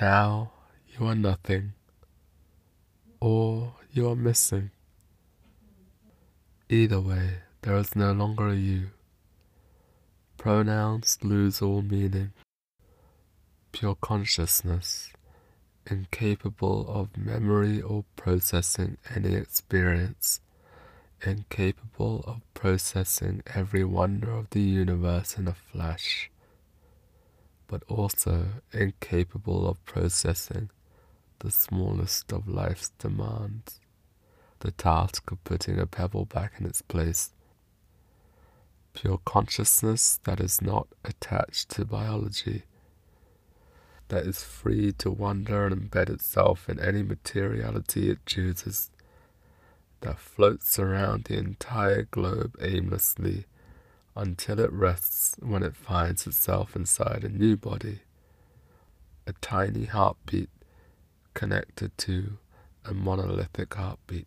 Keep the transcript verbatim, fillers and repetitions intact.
Now you are nothing, or you are missing. Either way, there is no longer a you. Pronouns lose all meaning. Pure consciousness, incapable of memory or processing any experience, incapable of processing every wonder of the universe in a flash, but also incapable of processing the smallest of life's demands, the task of putting a pebble back in its place. Pure consciousness that is not attached to biology, that is free to wander and embed itself in any materiality it chooses, that floats around the entire globe aimlessly until it rests when it finds itself inside a new body, a tiny heartbeat connected to a monolithic heartbeat.